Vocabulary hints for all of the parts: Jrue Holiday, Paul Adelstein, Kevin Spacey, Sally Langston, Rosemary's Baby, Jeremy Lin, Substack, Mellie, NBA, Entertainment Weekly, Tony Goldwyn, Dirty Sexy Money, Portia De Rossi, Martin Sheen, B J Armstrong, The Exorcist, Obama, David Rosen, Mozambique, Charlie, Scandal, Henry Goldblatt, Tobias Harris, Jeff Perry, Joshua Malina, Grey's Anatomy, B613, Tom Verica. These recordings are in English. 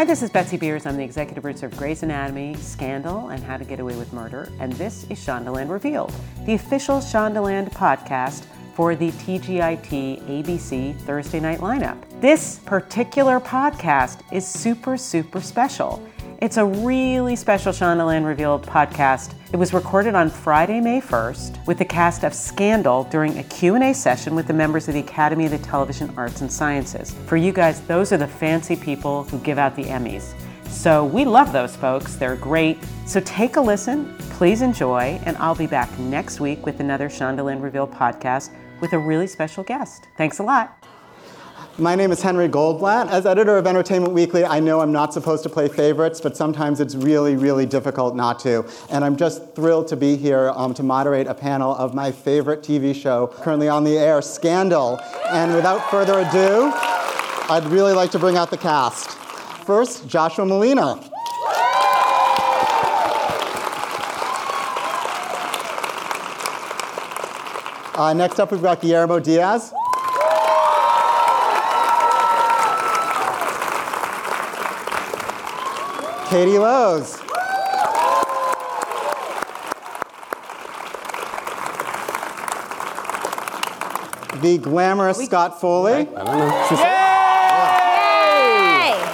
Hi, this is Betsy Beers. I'm the executive producer of Grey's Anatomy, Scandal, and How to Get Away with Murder, and this is Shondaland Revealed, the official Shondaland podcast for the TGIT ABC Thursday night lineup. This particular podcast is super, super special. It's a really special Shondaland Revealed podcast. It was recorded on Friday, May 1st with the cast of Scandal during a Q&A session with the members of the Academy of the Television Arts and Sciences. For you guys, those are the fancy people who give out the Emmys. So we love those folks. They're great. So take a listen, please enjoy, and I'll be back next week with another Shondaland Revealed podcast with a really special guest. Thanks a lot. My name is Henry Goldblatt. As editor of Entertainment Weekly, I know I'm not supposed to play favorites, but sometimes it's really, really difficult not to. And I'm just thrilled to be here to moderate a panel of my favorite TV show currently on the air, Scandal. And without further ado, I'd really like to bring out the cast. First, Joshua Malina. Next up, we've got Guillermo Diaz. Katie Lowes. The glamorous Scott Foley. Right? I don't know. Yay! Yeah.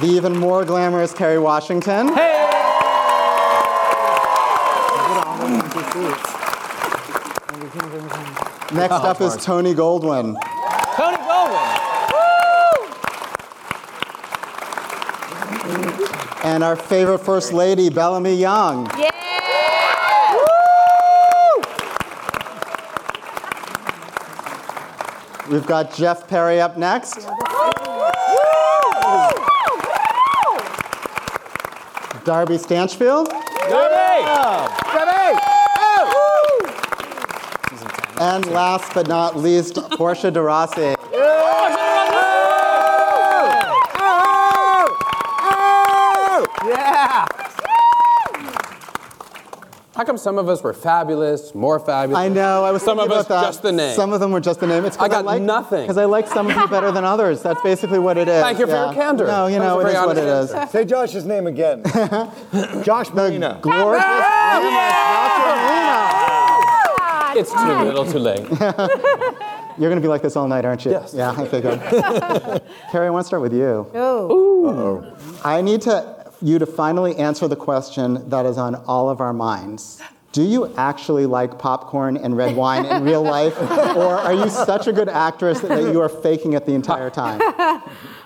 Yay! The even more glamorous Kerry Washington. Hey! Next up is Tony Goldwyn. And our favorite First Lady, Bellamy Young. Yeah! Woo! We've got Jeff Perry up next. Woo! Darby Stanchfield. Darby! Darby! Oh! And last but not least, Portia de Rossi. How come some of us were fabulous, more fabulous? I know. I was thinking about that. Some of us just the name. Some of them were just the name. It's I got nothing. Because I like some of you better than others. That's basically what it is. Thank you for your candor. No, you know, it is what it is. Say Josh's name again. Josh Malina. Glorious. Josh Malina. It's too little, too late. You're going to be like this all night, aren't you? Yes. Yeah, I figured. Kerry, I want to start with you. Oh. Uh-oh. I need you to finally answer the question that is on all of our minds. Do you actually like popcorn and red wine in real life? Or are you such a good actress that you are faking it the entire time?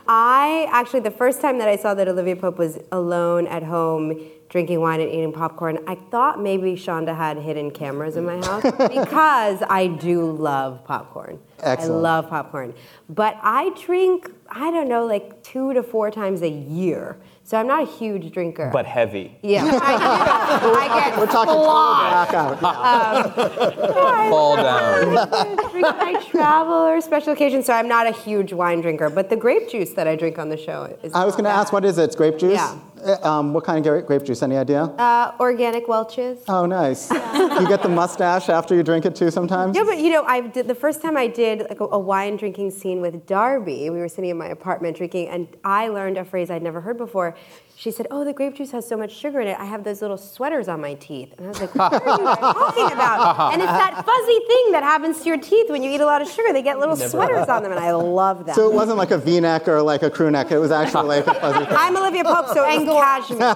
I actually, the first time that I saw that Olivia Pope was alone at home drinking wine and eating popcorn, I thought maybe Shonda had hidden cameras in my house because I do love popcorn. Excellent. I love popcorn. But I drink, I don't know, like 2 to 4 times a year. So I'm not a huge drinker. But heavy. Yeah. I get We're talking total blackout. Fall down. I travel or special occasions, so I'm not a huge wine drinker. But the grape juice that I drink on the show is I was going to ask, what is it? It's grape juice? Yeah. What kind of grape juice? Any idea? Organic Welch's. Oh, nice. You get the mustache after you drink it, too, sometimes? No, but, you know, I did the first time I did like a wine drinking scene with Darby. We were sitting in my apartment drinking, and I learned a phrase I'd never heard before. She said, oh, the grape juice has so much sugar in it, I have those little sweaters on my teeth. And I was like, what are you talking about? And it's that fuzzy thing that happens to your teeth when you eat a lot of sugar. They get little sweaters on them, and I love that. So it wasn't like a V-neck or like a crew neck. It was actually like a fuzzy thing. I'm Olivia Pope, so it was cashmere.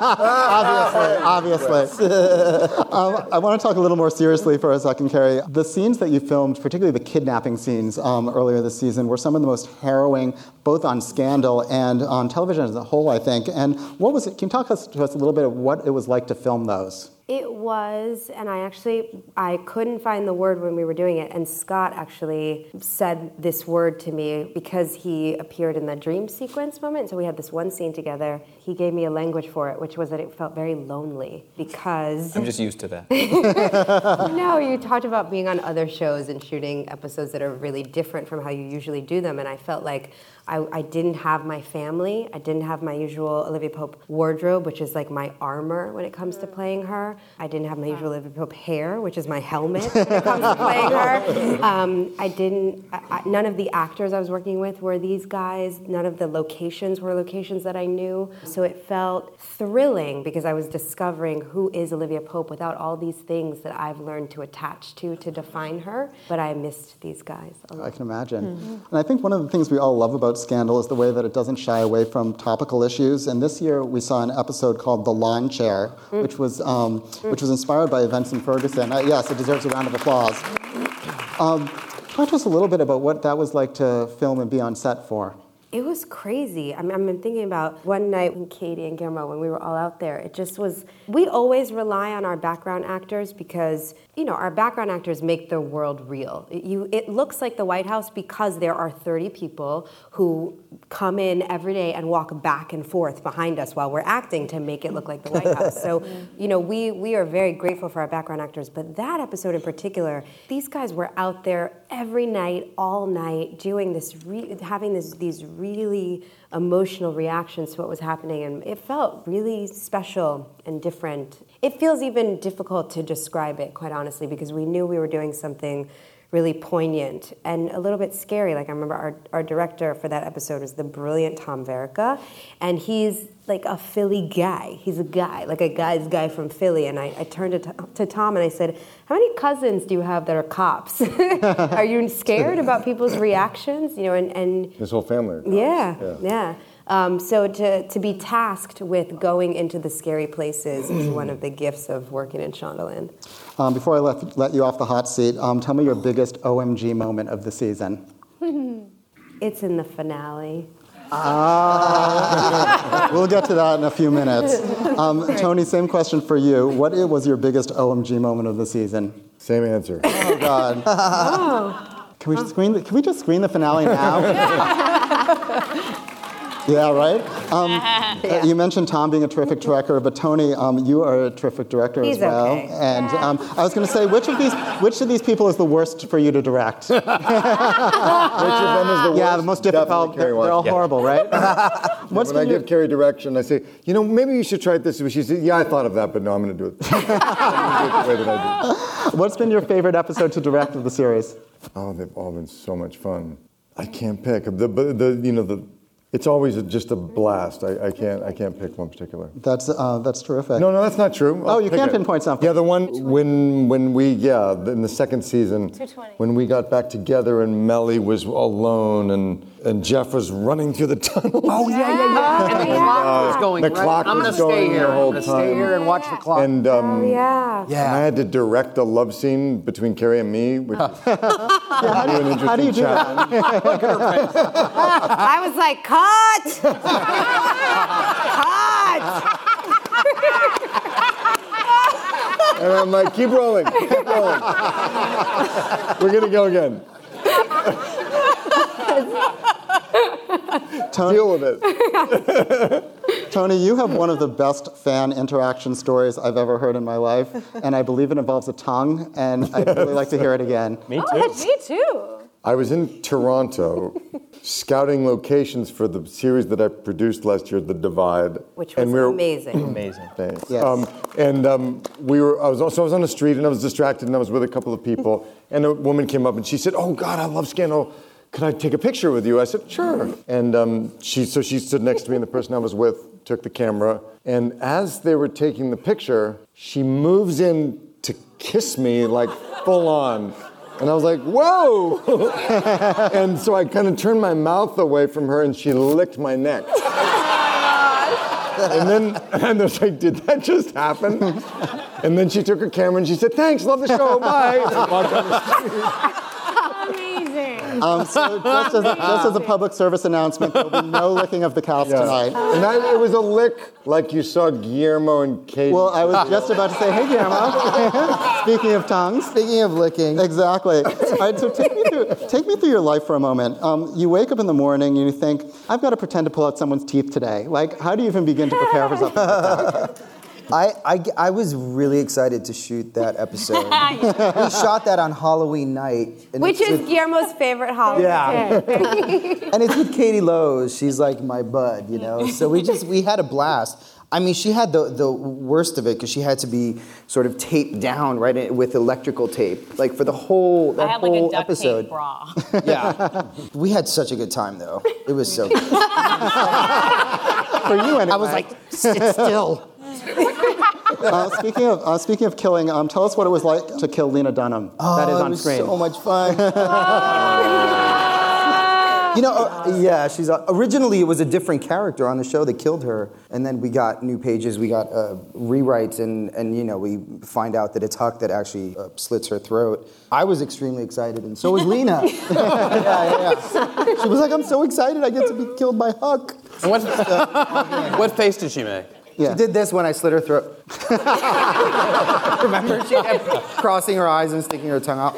Obviously. I want to talk a little more seriously for a second, Kerry. The scenes that you filmed, particularly the kidnapping scenes earlier this season, were some of the most harrowing, both on Scandal and on television as a whole, I think. And can you talk to us a little bit of what it was like to film those? It was, and I couldn't find the word when we were doing it, and Scott actually said this word to me because he appeared in the dream sequence moment, so we had this one scene together. He gave me a language for it, which was that it felt very lonely because... I'm just used to that. No, you talked about being on other shows and shooting episodes that are really different from how you usually do them, and I felt like I didn't have my family. I didn't have my usual Olivia Pope wardrobe, which is like my armor when it comes to playing her. her. I didn't have my usual Olivia Pope hair, which is my helmet when it comes to playing her. None of the actors I was working with were these guys. None of the locations were locations that I knew. So it felt thrilling because I was discovering who is Olivia Pope without all these things that I've learned to attach to define her. But I missed these guys a lot. I can imagine. Mm-hmm. And I think one of the things we all love about Scandal is the way that it doesn't shy away from topical issues. And this year we saw an episode called The Lawn Chair, which was inspired by events in Ferguson. Yes, it deserves a round of applause. Talk to us a little bit about what that was like to film and be on set for. It was crazy. I mean, I've been thinking about one night when Katie and Guillermo, when we were all out there, it just was, we always rely on our background actors because, you know, our background actors make the world real. It looks like the White House because there are 30 people who come in every day and walk back and forth behind us while we're acting to make it look like the White House. So, you know, we are very grateful for our background actors. But that episode in particular, these guys were out there every night, all night, doing this, having these really emotional reactions to what was happening, and it felt really special and different. It feels even difficult to describe it, quite honestly, because we knew we were doing something really poignant and a little bit scary. Like, I remember our director for that episode was the brilliant Tom Verica, and he's like a Philly guy. He's a guy, like a guy's guy from Philly. And I turned to Tom and I said, how many cousins do you have that are cops? Are you scared about people's reactions? You know, and his whole family are cops. Yeah. So to be tasked with going into the scary places is one of the gifts of working in Shondaland. Before I let you off the hot seat, tell me your biggest OMG moment of the season. It's in the finale. We'll get to that in a few minutes. Tony, same question for you. What was your biggest OMG moment of the season? Same answer. Oh, God. Oh. Can we just screen the finale now? Yeah, right? Yeah. You mentioned Tom being a terrific director, but Tony, you are a terrific director. He's as well. Okay. And I was going to say, which of these people is the worst for you to direct? Which of them is the worst? Yeah, the most difficult. They're all horrible, right? When I give Kerry direction, I say, you know, maybe you should try it this way. She says, yeah, I thought of that, but no, I'm going to do it the way that I do. What's been your favorite episode to direct of the series? Oh, they've all been so much fun. I can't pick. It's always just a blast. I can't pick one particular. That's terrific. No, that's not true. I'll you can't pinpoint something. Yeah, the one in the second season, when we got back together and Mellie was alone and Jeff was running through the tunnel. Oh yeah. And the clock was going. The clock was going the whole time. I'm gonna stay here and watch the clock. And I had to direct a love scene between Kerry and me. Which how do you do that? I was like, cut! And I'm like, keep rolling. We're going to go again. Tony, deal with it. Tony, you have one of the best fan interaction stories I've ever heard in my life, and I believe it involves a tongue, and I'd really like to hear it again. Me too. Oh, me too. I was in Toronto scouting locations for the series that I produced last year, The Divide. Which was amazing. Amazing. Thanks. Yes. I was on the street and I was distracted and I was with a couple of people and a woman came up and she said, oh God, I love Scandal. Could I take a picture with you? I said, sure. And she stood next to me and the person I was with took the camera. And as they were taking the picture, she moves in to kiss me like full on. And I was like, whoa! And so I kind of turned my mouth away from her and she licked my neck. Oh my God. And I was like, did that just happen? And then she took her camera and she said, thanks, love the show, bye! And walked down the street. So just as a public service announcement, there will be no licking of the cows tonight. And it was a lick like you saw Guillermo and Katie. Well, I was just about to say, hey, Guillermo. Speaking of tongues. Speaking of licking. Exactly. All right, so take me through your life for a moment. You wake up in the morning and you think, I've got to pretend to pull out someone's teeth today. Like, how do you even begin to prepare for something like that? I was really excited to shoot that episode. We shot that on Halloween night. Which is Guillermo's favorite Halloween. Yeah. And it's with Katie Lowes. She's like my bud, you know? So we had a blast. I mean, she had the worst of it because she had to be sort of taped down, right, with electrical tape, like for the whole episode. I had like a duct tape bra. Yeah. We had such a good time, though. It was so good. For you, anyway. I was like, sit still. Speaking of killing, tell us what it was like to kill Lena Dunham. Oh, that is on screen. So much fun. You know, yeah, she's originally it was a different character on the show that killed her, and then we got new pages, we got rewrites, and you know we find out that it's Huck that actually slits her throat. I was extremely excited, and so was Lena. Yeah. She was like, "I'm so excited, I get to be killed by Huck." And what face did she make? Yeah. She did this when I slit her throat. Remember? She kept crossing her eyes and sticking her tongue out.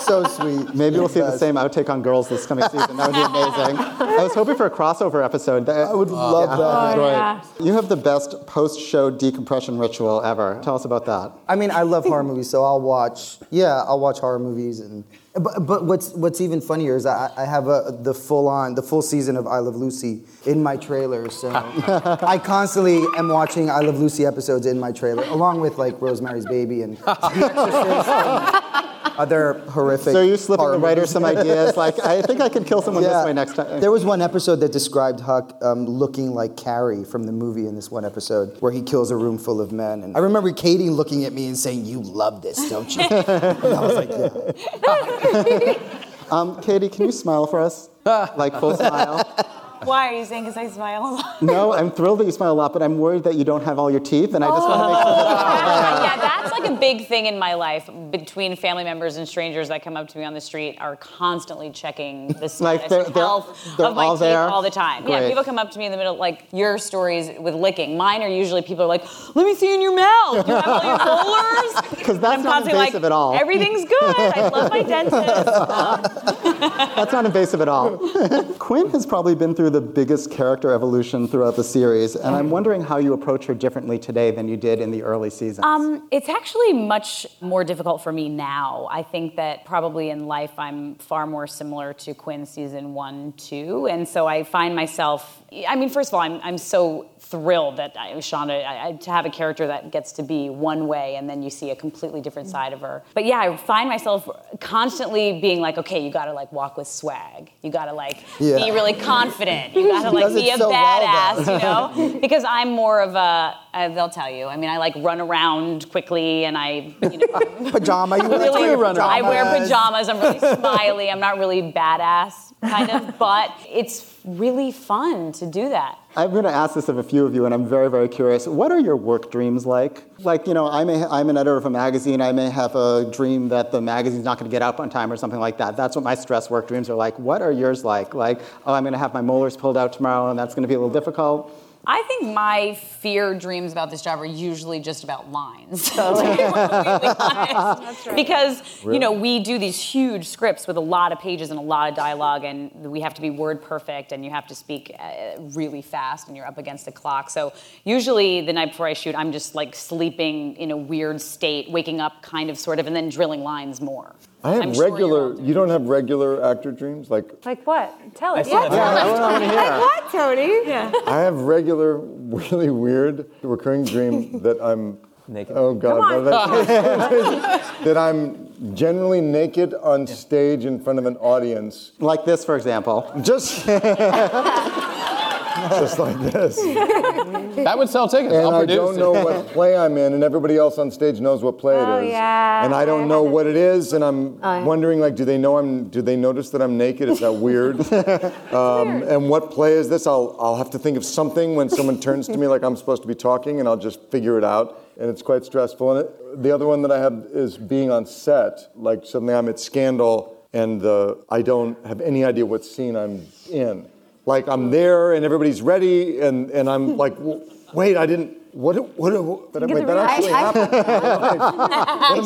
So sweet. Maybe we'll see the same outtake on Girls this coming season. That would be amazing. I was hoping for a crossover episode. I would love that. Oh, yeah. You have the best post-show decompression ritual ever. Tell us about that. I mean, I love horror movies, so I'll watch horror movies. And But what's even funnier is I have the full season of I Love Lucy in my trailer, so I constantly am watching I Love Lucy episodes in my trailer, along with like Rosemary's Baby and The Exorcist and other horrific. So you slipping the writer some ideas, like I think I could kill someone this way next time. There was one episode that described Huck looking like Carrie from the movie in this one episode, where he kills a room full of men. And I remember Katie looking at me and saying, "You love this, don't you?" And I was like, yeah. Katie, can you smile for us? Like full smile. Why are you saying because I smile a lot? No, I'm thrilled that you smile a lot, but I'm worried that you don't have all your teeth, and I just want to make sure that... Yeah, that's like a big thing in my life. Between family members and strangers that come up to me on the street are constantly checking the status health of my teeth all the time. Great. Yeah, people come up to me in the middle, like your stories with licking. Mine are usually people are like, "Let me see in your mouth. Do you have all your molars?" Because that's not invasive at all. Everything's good. I love my dentist. That's not invasive at all. Quinn has probably been through the biggest character evolution throughout the series, and I'm wondering how you approach her differently today than you did in the early seasons. It's actually much more difficult for me now. I think that probably in life I'm far more similar to Quinn season 1, 2, and so I find myself, I mean, first of all, I'm so thrilled that Shonda, to have a character that gets to be one way and then you see a completely different side of her. But yeah, I find myself constantly being like, okay, you gotta like walk with swag. You gotta like be really confident. You gotta like be a badass, you know? Because I'm more of a, they'll tell you, I mean, I like run around quickly and I, you know. Pajama, you really run around. I wear pajamas, I'm really smiley, I'm not really badass, kind of, but it's really fun to do that. I'm going to ask this of a few of you, and I'm very, very curious. What are your work dreams like? Like, you know, I'm an editor of a magazine. I may have a dream that the magazine's not going to get out on time or something like that. That's what my stress work dreams are like. What are yours like? Like, oh, I'm going to have my molars pulled out tomorrow, and that's going to be a little difficult. I think my fear dreams about this job are usually just about lines. So, like, we're completely honest. That's right. Because, really? You know, we do these huge scripts with a lot of pages and a lot of dialogue, and we have to be word perfect, and you have to speak really fast, and you're up against the clock. So usually the night before I shoot, I'm just, like, sleeping in a weird state, waking up kind of, sort of, and then drilling lines more. You don't have regular actor dreams? Like what? Tell us. Yeah, like what, Tony? Yeah. I have regular, really weird, recurring dream that I'm... Naked. Oh, God. Come on. That I'm generally naked on stage in front of an audience. Like this, for example. Just like this. That would sell tickets. And I don't know what play I'm in, and everybody else on stage knows what play it is. Yeah. And I don't know what it is, and I'm wondering, like, do they notice that I'm naked? Is that weird? Weird. And what play is this? I'll have to think of something when someone turns to me like I'm supposed to be talking, and I'll just figure it out. And it's quite stressful. And the other one that I have is being on set. Like, suddenly I'm at Scandal, and I don't have any idea what scene I'm in. Like, I'm there, and everybody's ready, and I'm like, wait, I didn't... Wait, that actually happened. What am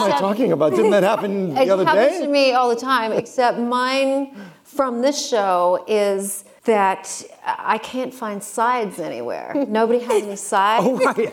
I talking about? Didn't that happen the other day? It happens to me all the time, except mine from this show is that I can't find sides anywhere. Nobody has any sides. Oh, right.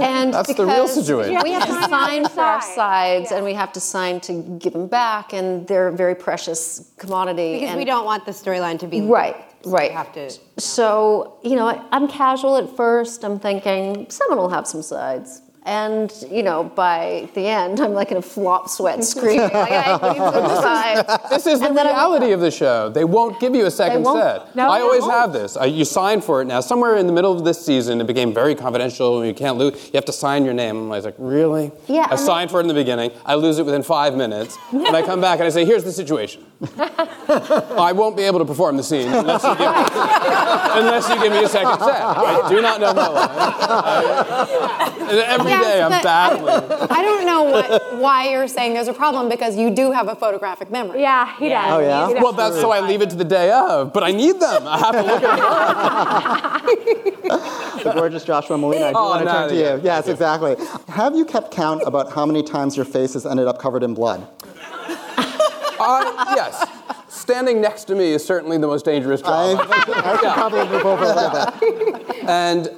And that's the real situation. We have to sign for our sides, and we have to sign to give them back, and they're a very precious commodity. Because we don't want the storyline to be... Right. Right. You have to, So, you know, I'm casual at first. I'm thinking someone will have some sides. And, you know, by the end, I'm like in a flop sweat screaming. Like, I need some sides. This is the reality of the show. They won't give you a second set. No, I always have this. You sign for it now. Somewhere in the middle of this season, it became very confidential. And you can't lose. You have to sign your name. I'm always like, really? Yeah. I signed for it in the beginning. I lose it within 5 minutes. And I come back and I say, here's the situation. I won't be able to perform the scene unless you give me a second set. I do not know my line. Every day I'm battling. I don't know why you're saying there's a problem, because you do have a photographic memory. Yeah, he does. Oh, yeah? Well, that's so I leave it to the day of, but I need them. I have to look at it. The gorgeous Joshua Malina, I do want to turn to you. Yes, exactly. Have you kept count about how many times your face has ended up covered in blood? Yes. Standing next to me is certainly the most dangerous job. I should probably move over that. And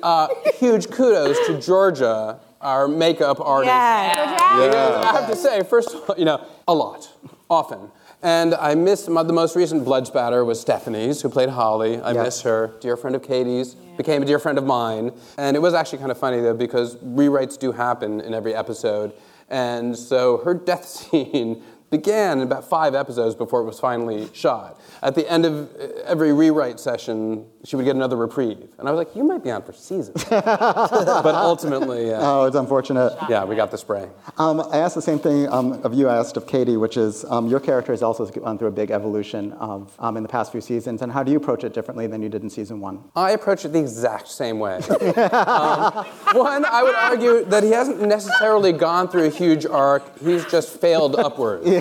huge kudos to Georgia, our makeup artist. Yeah. I have to say, first of all, you know, a lot, often. And I miss the most recent blood spatter was Stephanie's, who played Holly. I miss her. Dear friend of Katie's, became a dear friend of mine. And it was actually kind of funny, though, because rewrites do happen in every episode. And so her death scene began in about 5 episodes before it was finally shot. At the end of every rewrite session, she would get another reprieve. And I was like, you might be on for seasons. But ultimately, yeah. Oh, it's unfortunate. Yeah, we got the spray. I asked the same thing of you I asked of Katie, which is your character has also gone through a big evolution in the past few seasons. And how do you approach it differently than you did in season 1? I approach it the exact same way. One, I would argue that he hasn't necessarily gone through a huge arc. He's just failed upward. Yes.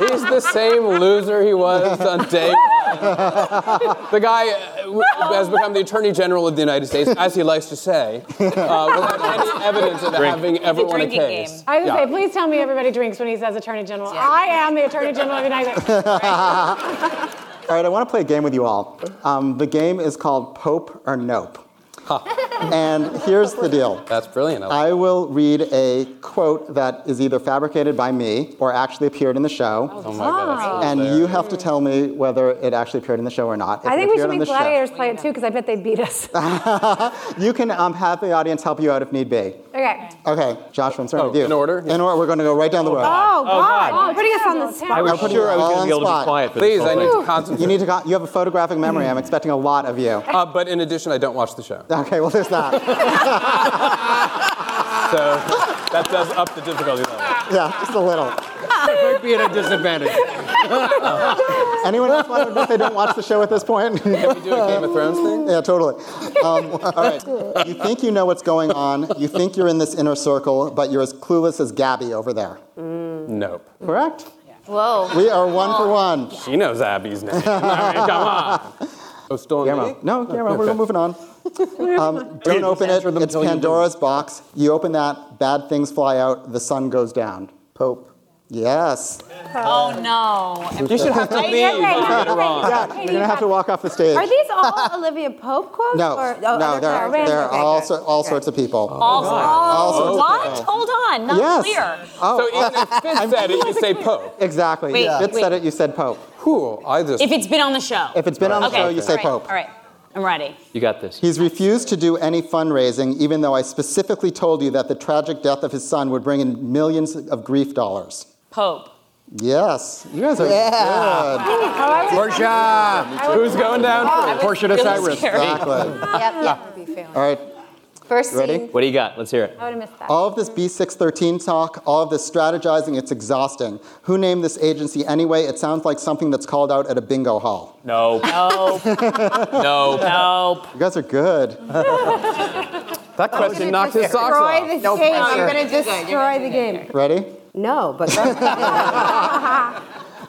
He's the same loser he was on day one. The guy has become the Attorney General of the United States, as he likes to say, without any evidence of having ever won a case. Game. I was going to say, please tell me everybody drinks when he says Attorney General. Yeah. I am the Attorney General of the United States. All right, I want to play a game with you all. The game is called Pope or Nope. Huh. And here's the deal. That's brilliant. I will read a quote that is either fabricated by me or actually appeared in the show. Oh my God. And you have to tell me whether it actually appeared in the show or not. I think we should make Gladiators play it too, because I bet they'd beat us. You can have the audience help you out if need be. Okay. Okay, Joshua, I'm starting with you. In order? Yeah. In order, we're going to go right down the road. Oh, God. You're putting us on the spot. I was sure I was going to be able to be quiet for this. Please, I need to concentrate. You have a photographic memory. I'm expecting a lot of you. But in addition, I don't watch the show. Okay, well, there's that. So that does up the difficulty level. Yeah, just a little. It might be at a disadvantage. Anyone else want to admit they don't watch the show at this point? Can we do a Game of Thrones thing? Yeah, totally. All right. You think you know what's going on. You think you're in this inner circle, but you're as clueless as Gabby over there. Nope. Correct? Yeah. Whoa. We are one for one. She knows Abby's name. All right, come on. Oh, still Guillermo. No, Guillermo, we're moving on. Don't open it. It's Pandora's box. You open that, bad things fly out, the sun goes down. Pope. Yes. Oh, no. You should have to leave. You're going to have to walk off the stage. Are these all Olivia Pope quotes? No. They're all sorts of people. All sorts of people. What? Hold on. Not clear. So even if Fitz said it, you say Pope. Exactly. If Fitz said it, you said Pope. Cool. If it's been on the show. If it's been on the show, you say Pope. All right. I'm ready. You got this. He's refused to do any fundraising, even though I specifically told you that the tragic death of his son would bring in millions of grief dollars. Pope. Yes. You guys are good. Portia. Who's going down? Portia to Cyrus. Exactly. Yep. All right. First scene. Ready? What do you got? Let's hear it. I would have missed that. All of this B613 talk, all of this strategizing, it's exhausting. Who named this agency anyway? It sounds like something that's called out at a bingo hall. Nope. Nope. Nope. Nope. You guys are good. That question knocked his socks off. Destroy the game. I'm going to destroy the game. Ready? No, but that's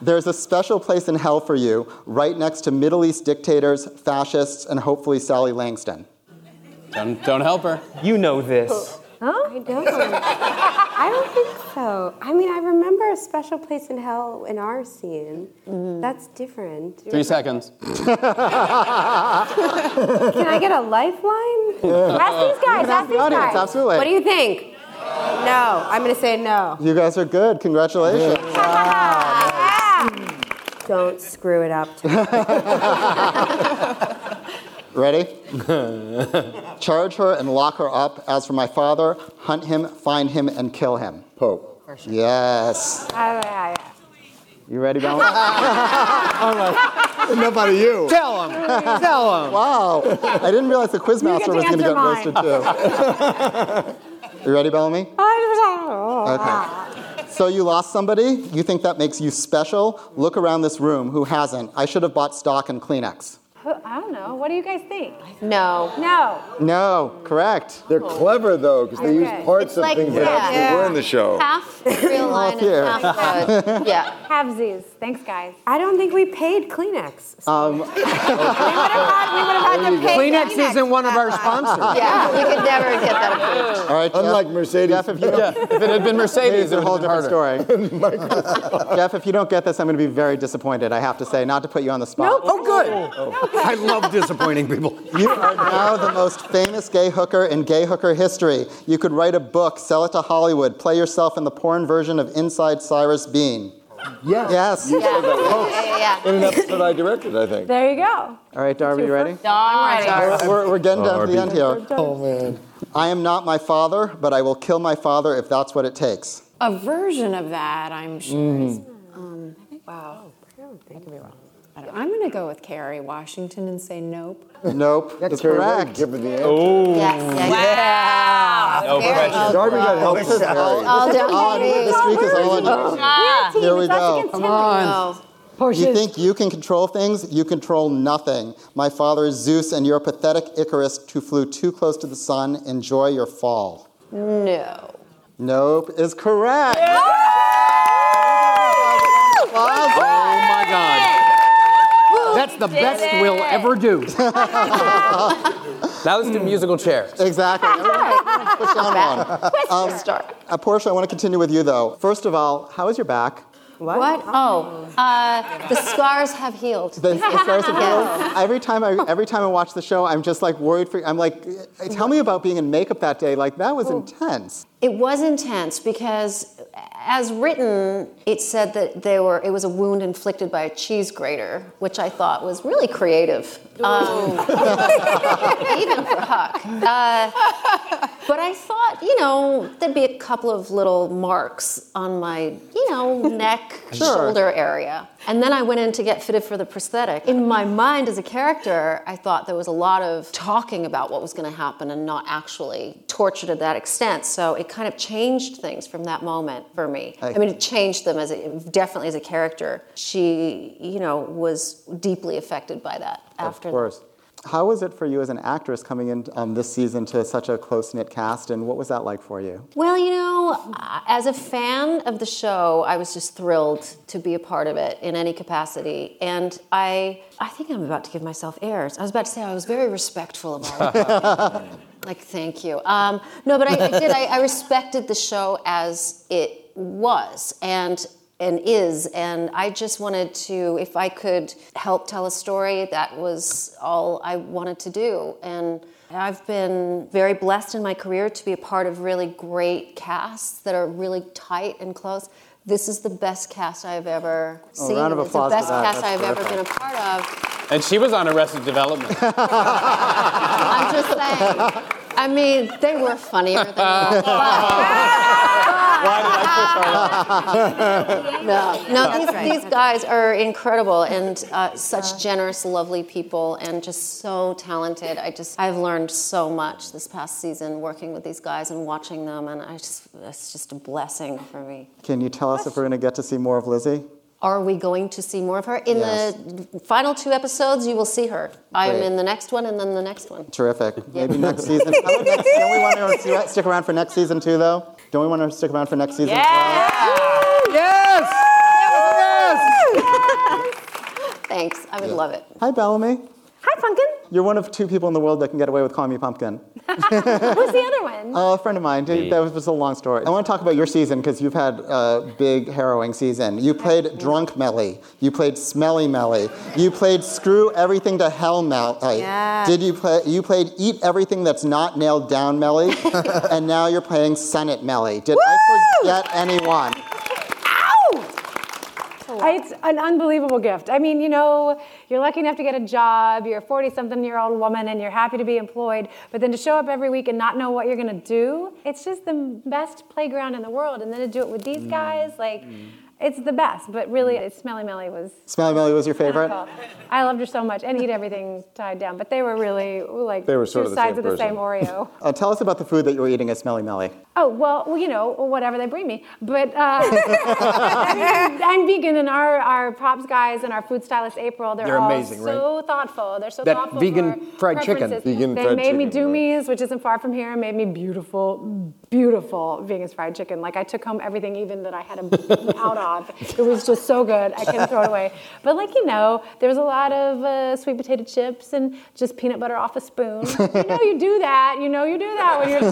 There's a special place in hell for you, right next to Middle East dictators, fascists, and hopefully Sally Langston. Don't help her. You know this. Huh? I don't. I don't think so. I mean, I remember a special place in hell in our scene. Mm-hmm. That's different. 3 seconds. Can I get a lifeline? Yeah. Ask these guys. Absolutely. What do you think? No. I'm going to say no. You guys are good. Congratulations. Wow. Don't screw it up. Ready? Charge her and lock her up. As for my father, hunt him, find him, and kill him. Pope. Yes. You ready, Bellamy? All right. Enough out of you. Tell him. Tell him. Wow. I didn't realize the quizmaster was going to get roasted, too. You ready, Bellamy? Okay. So you lost somebody? You think that makes you special? Look around this room. Who hasn't? I should have bought stock and Kleenex. I don't know. What do you guys think? No. No. No. Correct. They're clever, though, because they use parts of things that actually were in the show. Half real line and half good. Yeah. Halfsies. Thanks, guys. I don't think we paid Kleenex. We would have had to pay Kleenex. Isn't one of our sponsors. Yeah. We could never get that approved. All right, Jeff. Unlike Mercedes. Jeff, if it had been Mercedes, it would have been a whole different story. Jeff, if you don't get this, I'm going to be very disappointed, I have to say, not to put you on the spot. Nope. Oh, good. I love disappointing people. You are now the most famous gay hooker in gay hooker history. You could write a book, sell it to Hollywood, play yourself in the porn version of Inside Cyrus Bean. Yes. In an episode I directed, I think. There you go. All right, Darby, you ready? I'm ready. We're getting down to the end here. Oh, man. I am not my father, but I will kill my father if that's what it takes. A version of that, I'm sure. Wow. I don't think it'll be wrong. I'm going to go with Kerry Washington and say nope. Nope. That's correct. Give her the answer. Oh. Yes. Wow. No pressure. Darby got help. This week is all on you. Here we go. Come on. You think you can control things? You control nothing. My father is Zeus, and you're pathetic Icarus who flew too close to the sun. Enjoy your fall. No. Nope is correct. Oh, my God. That's the best we'll ever do. That was the musical chair. Exactly. Push on one. Portia, I want to continue with you, though. First of all, how is your back? What? Oh, the scars have healed. The scars have healed. Every time I watch the show, I'm just like worried for you. I'm like, tell me about being in makeup that day. Like that was intense. It was intense because, as written, it said that it was a wound inflicted by a cheese grater, which I thought was really creative, even for Huck. But I thought, there'd be a couple of little marks on my, neck, shoulder area. And then I went in to get fitted for the prosthetic. In my mind as a character, I thought there was a lot of talking about what was going to happen and not actually torture to that extent. So it kind of changed things from that moment for me. It changed them definitely as a character. She, was deeply affected by that after. Of course. How was it for you as an actress coming in this season to such a close-knit cast, and what was that like for you? Well, as a fan of the show, I was just thrilled to be a part of it in any capacity, and I think I'm about to give myself airs. I was about to say I was very respectful about it. Like, thank you. No, but I did. I respected the show as it was, and is, and I just wanted to, if I could help tell a story, that was all I wanted to do. And I've been very blessed in my career to be a part of really great casts that are really tight and close. This is the best cast I've ever seen. Round of applause. It's the best cast I've ever been a part of. And she was on Arrested Development. I'm just saying. They were funnier than Why did I push on that? No, these guys are incredible and such generous, lovely people and just so talented. I've learned so much this past season working with these guys and watching them, and it's just a blessing for me. Can you tell us if we're going to get to see more of Lizzie? Are we going to see more of her? The final 2 episodes, you will see her. I'm in the next one and then the next one. Terrific. Yeah. Maybe next season. Don't we want her to stick around for next season, too, though? Don't we want her to stick around for next season? Yes! Yes! Yes! Thanks. I would love it. Hi, Bellamy. Hi, Pumpkin. You're one of 2 people in the world that can get away with calling me Pumpkin. Who's the other one? A friend of mine. That was just a long story. I want to talk about your season because you've had a big, harrowing season. You played Drunk Mellie. You played Smelly Mellie. You played Screw Everything to Hell Mellie. Yeah. You played Eat Everything That's Not Nailed Down Mellie, and now you're playing Senate Mellie. Did I forget anyone? Ow! It's an unbelievable gift. I mean, you know, you're lucky enough to get a job, you're a 40-something-year-old woman, and you're happy to be employed, but then to show up every week and not know what you're going to do, it's just the best playground in the world. And then to do it with these guys, like... It's the best, but really, Smelly Mellie was... Smelly Mellie was your favorite? I loved her so much, and eat everything tied down. But they were really, like, they were sort two of sides of the same Oreo. Tell us about the food that you were eating at Smelly Mellie. Oh, well, you know, whatever they bring me. But I'm vegan, and our props guys and our food stylist, April, they're all amazing, so right? thoughtful. They're so thoughtful. Vegan fried chicken. Vegan they fried made chicken, me Doomies, right? Which isn't far from here, and made me beautiful, beautiful vegan fried chicken. Like, I took home everything even that I had out of. It was just so good. I couldn't throw it away. But like, you know, there was a lot of sweet potato chips and just peanut butter off a spoon. You know you do that. You know you do that when you're...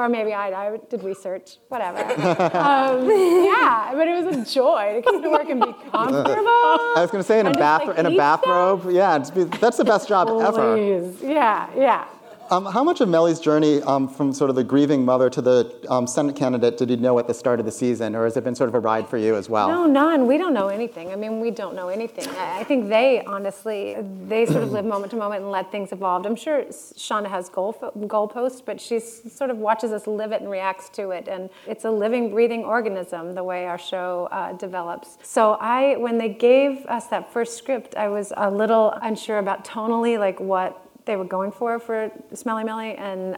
or maybe I did research. Whatever. Yeah, but it was a joy to come to work and be comfortable. I was going to say in a bathrobe. Yeah, that's the best job ever. Yeah, yeah. How much of Mellie's journey from sort of the grieving mother to the Senate candidate did you know at the start of the season, or has it been sort of a ride for you as well? No, none. We don't know anything. I mean, we don't know anything. I think they, honestly, they sort of live moment to moment and let things evolve. I'm sure Shonda has goalposts, but she sort of watches us live it and reacts to it, and it's a living, breathing organism, the way our show develops. So when they gave us that first script, I was a little unsure about tonally, like what they were going for Smelly Mellie, and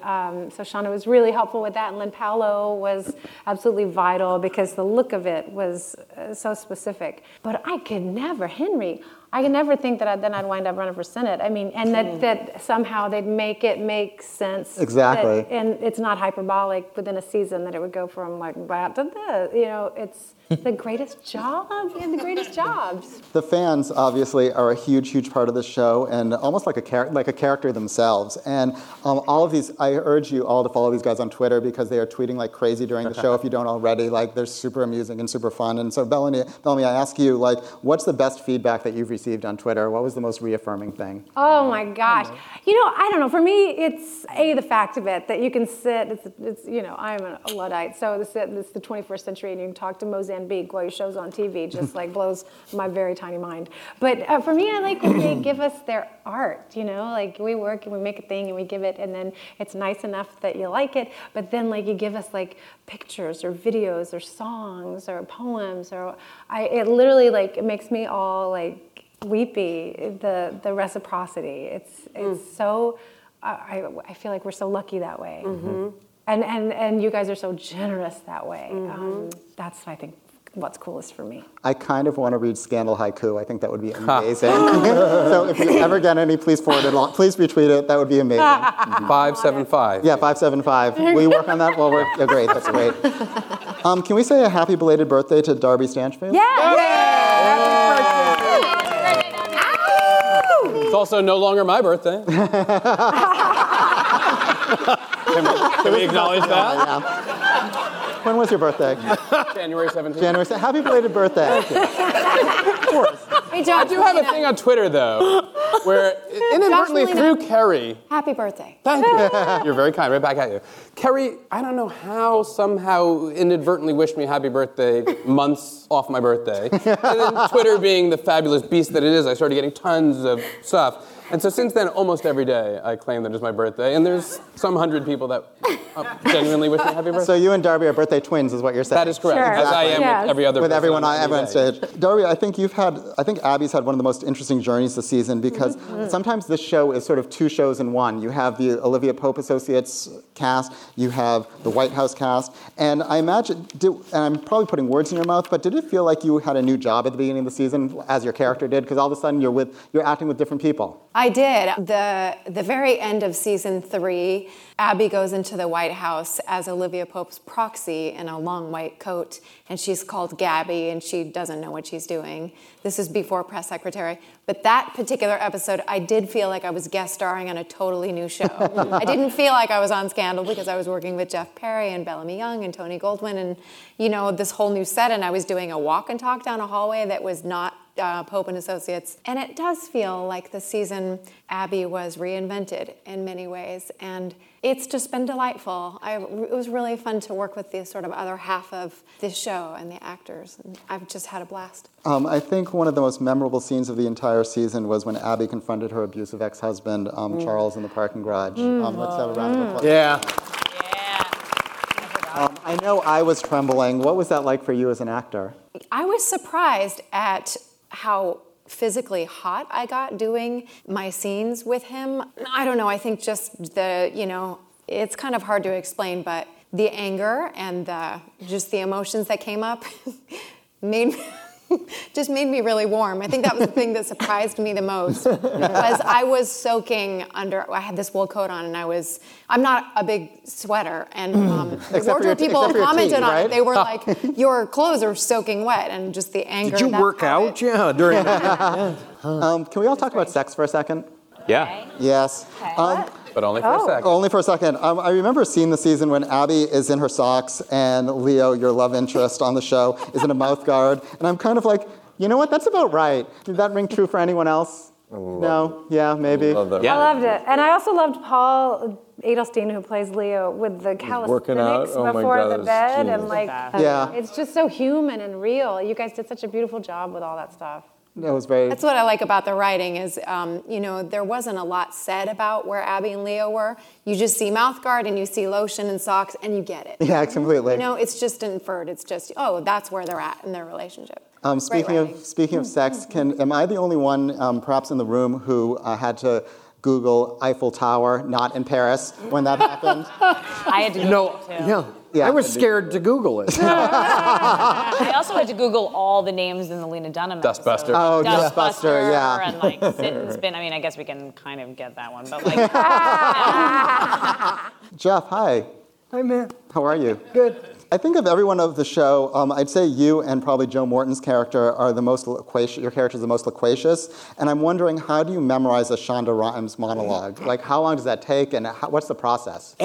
so Shonda was really helpful with that, and Lynn Paolo was absolutely vital because the look of it was so specific. But I could never think that I'd wind up running for Senate. I mean, and that somehow they'd make it make sense. Exactly. And it's not hyperbolic within a season that it would go from like, you know, it's the greatest job and the greatest jobs. The fans obviously are a huge, huge part of the show and almost like a character themselves. And all of these, I urge you all to follow these guys on Twitter because they are tweeting like crazy during the show if you don't already. Like, they're super amusing and super fun. And so, Bellamy, I ask you, like, what's the best feedback that you've received on Twitter? What was the most reaffirming thing? Oh my gosh. You know, I don't know. For me, it's the fact of it that you can sit, it's you know, I'm a Luddite, so it's the 21st century and you can talk to Mozambique while your show's on TV, just like blows my very tiny mind. But for me, I like when they give us their art, you know, like we work and we make a thing and we give it and then it's nice enough that you like it, but then like you give us like pictures or videos or songs or poems or it literally like, it makes me all like, weepy, the reciprocity. It's so, I feel like we're so lucky that way. Mm-hmm. And you guys are so generous that way. Mm-hmm. That's, I think, what's coolest for me. I kind of want to read Scandal Haiku. I think that would be amazing. So if you ever get any, please forward it along. Please retweet it. That would be amazing. 575. Yeah, 575. Will you work on that while we're... Oh, great. That's great. Can we say a happy belated birthday to Darby Stanchfield? Yeah! Happy birthday! It's also no longer my birthday. Can we acknowledge that? Yeah. When was your birthday? January 17th. Happy belated birthday. Of course. Hey, Josh, I do have a thing on Twitter, though, where inadvertently through Kerry. Happy birthday. Thank you. You're very kind. Right back at you. Kerry, I don't know how, somehow inadvertently wished me happy birthday months off my birthday. And then Twitter being the fabulous beast that it is, I started getting tons of stuff. And so since then, almost every day, I claim that it's my birthday. And there's some 100 people that genuinely wish me happy birthday. So you and Darby are birthday twins, is what you're saying. That is correct. Sure. Exactly. As I am with every other person. With everyone on every stage. Darby, I think Abby's had one of the most interesting journeys this season because sometimes this show is sort of two shows in one. You have the Olivia Pope Associates cast, you have the White House cast. And I imagine, and I'm probably putting words in your mouth, but did it feel like you had a new job at the beginning of the season, as your character did? Because all of a sudden you're acting with different people. I did. The very end of season 3, Abby goes into the White House as Olivia Pope's proxy in a long white coat, and she's called Gabby, and she doesn't know what she's doing. This is before press secretary. But that particular episode, I did feel like I was guest starring on a totally new show. I didn't feel like I was on Scandal because I was working with Jeff Perry and Bellamy Young and Tony Goldwyn and, you know, this whole new set, and I was doing a walk and talk down a hallway that was not Pope and Associates. And it does feel like the season Abby was reinvented in many ways. And it's just been delightful. It was really fun to work with the sort of other half of this show and the actors. And I've just had a blast. I think one of the most memorable scenes of the entire season was when Abby confronted her abusive ex-husband, Charles, in the parking garage. Let's have a round of applause. Yeah. I know I was trembling. What was that like for you as an actor? I was surprised at how physically hot I got doing my scenes with him. I don't know, I think just the, you know, it's kind of hard to explain, but the anger and just the emotions that came up made me really warm. I think that was the thing that surprised me the most, was I was soaking under, I had this wool coat on and I'm not a big sweater, and the wardrobe people commented on it. They were like, your clothes are soaking wet, and just the anger. Did you work out? Yeah, during that. Can we all talk about sex for a second? Yeah. Yes. Okay. But only for a second. Only for a second. I remember seeing the season when Abby is in her socks and Leo, your love interest on the show, is in a mouth guard. And I'm kind of like, you know what? That's about right. Did that ring true for anyone else? No? Yeah, maybe. I loved it. And I also loved Paul Adelstein, who plays Leo, with the calisthenics before the bed. And like, it's just so human and real. You guys did such a beautiful job with all that stuff. That was very... That's what I like about the writing is, you know, there wasn't a lot said about where Abby and Leo were. You just see mouthguard and you see lotion and socks and you get it. Yeah, completely. You know, it's just inferred. It's just, that's where they're at in their relationship. Speaking of sex, am I the only one, perhaps in the room, who had to Google Eiffel Tower, not in Paris, when that happened? I had to Google it too. Yeah. Yeah, I was scared to Google it. I also had to Google all the names in the Lena Dunham episode. Dustbuster, yeah. And like sit and spin. I mean, I guess we can kind of get that one, but like. Jeff, hi. Hi, man. How are you? Good. I think of everyone of the show, I'd say you and probably Joe Morton's character are the most loquacious. Your character is the most loquacious, and I'm wondering, how do you memorize a Shonda Rhimes monologue? Like, how long does that take, and what's the process?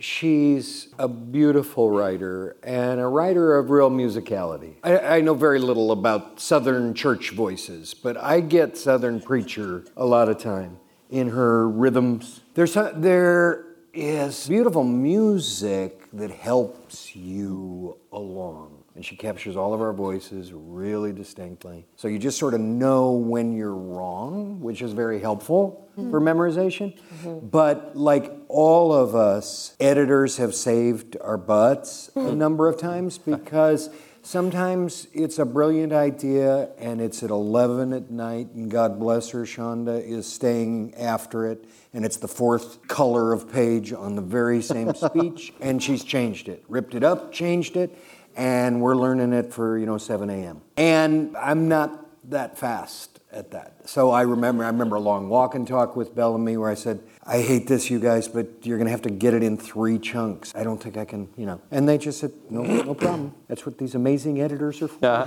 She's a beautiful writer and a writer of real musicality. I know very little about Southern church voices, but I get Southern preacher a lot of time in her rhythms. There is beautiful music that helps you along. And she captures all of our voices really distinctly. So you just sort of know when you're wrong, which is very helpful for memorization. Mm-hmm. But like all of us, editors have saved our butts a number of times, because sometimes it's a brilliant idea and it's at 11 at night, and God bless her, Shonda is staying after it, and it's the fourth color of page on the very same speech, and she's changed it, ripped it up, changed it, and we're learning it for, 7 a.m. And I'm not that fast at that. So I remember a long walk and talk with Bellamy where I said, I hate this, you guys, but you're going to have to get it in 3 chunks. I don't think I can, And they just said, no problem. That's what these amazing editors are for. You can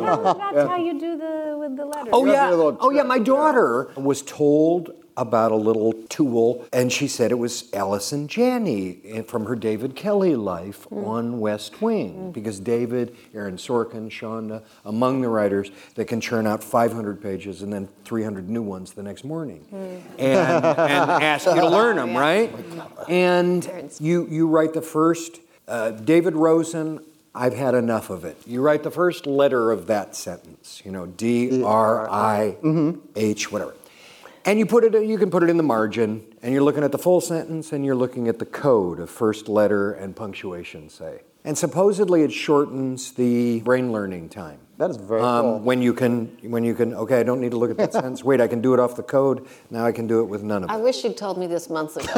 tell them that's how you do with the letters. My daughter was told about a little tool, and she said it was Allison Janney from her David Kelly life on West Wing, because David, Aaron Sorkin, Shonda, among the writers that can churn out 500 pages and then 300 new ones the next morning, and ask you to learn them, right? And you write the first, David Rosen, I've had enough of it. You write the first letter of that sentence, D-R-I-H, whatever. And you can put it in the margin, and you're looking at the full sentence, and you're looking at the code of first letter and punctuation, say. And supposedly it shortens the brain learning time. That is very cool. When you can, I don't need to look at that sentence. Wait, I can do it off the code. Now I can do it with none of it. I wish you'd told me this months ago.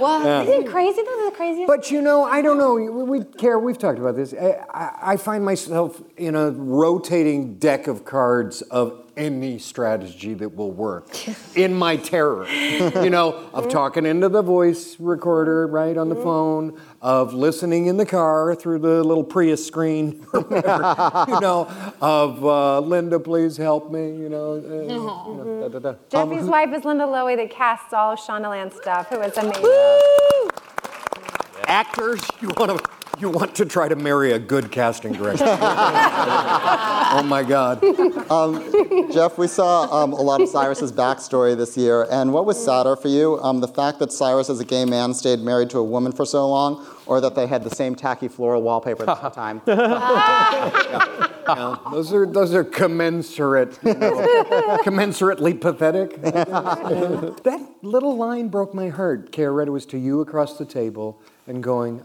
Well, isn't it crazy? This is the craziest. But I don't know. We've talked about this. I find myself in a rotating deck of cards of any strategy that will work in my terror, of talking into the voice recorder, right, on the phone, of listening in the car through the little Prius screen, of Linda, please help me, Jeffy's wife is Linda Lowy, that casts all of Shondaland stuff, who is amazing. Woo! Yeah. Actors, you want to... You want to try to marry a good casting director. Oh my God. Jeff, we saw a lot of Cyrus's backstory this year, and what was sadder for you, the fact that Cyrus as a gay man stayed married to a woman for so long, or that they had the same tacky floral wallpaper at the time? Yeah. Yeah, those are commensurate, commensurately pathetic. That little line broke my heart. Kara read it was to you across the table and going,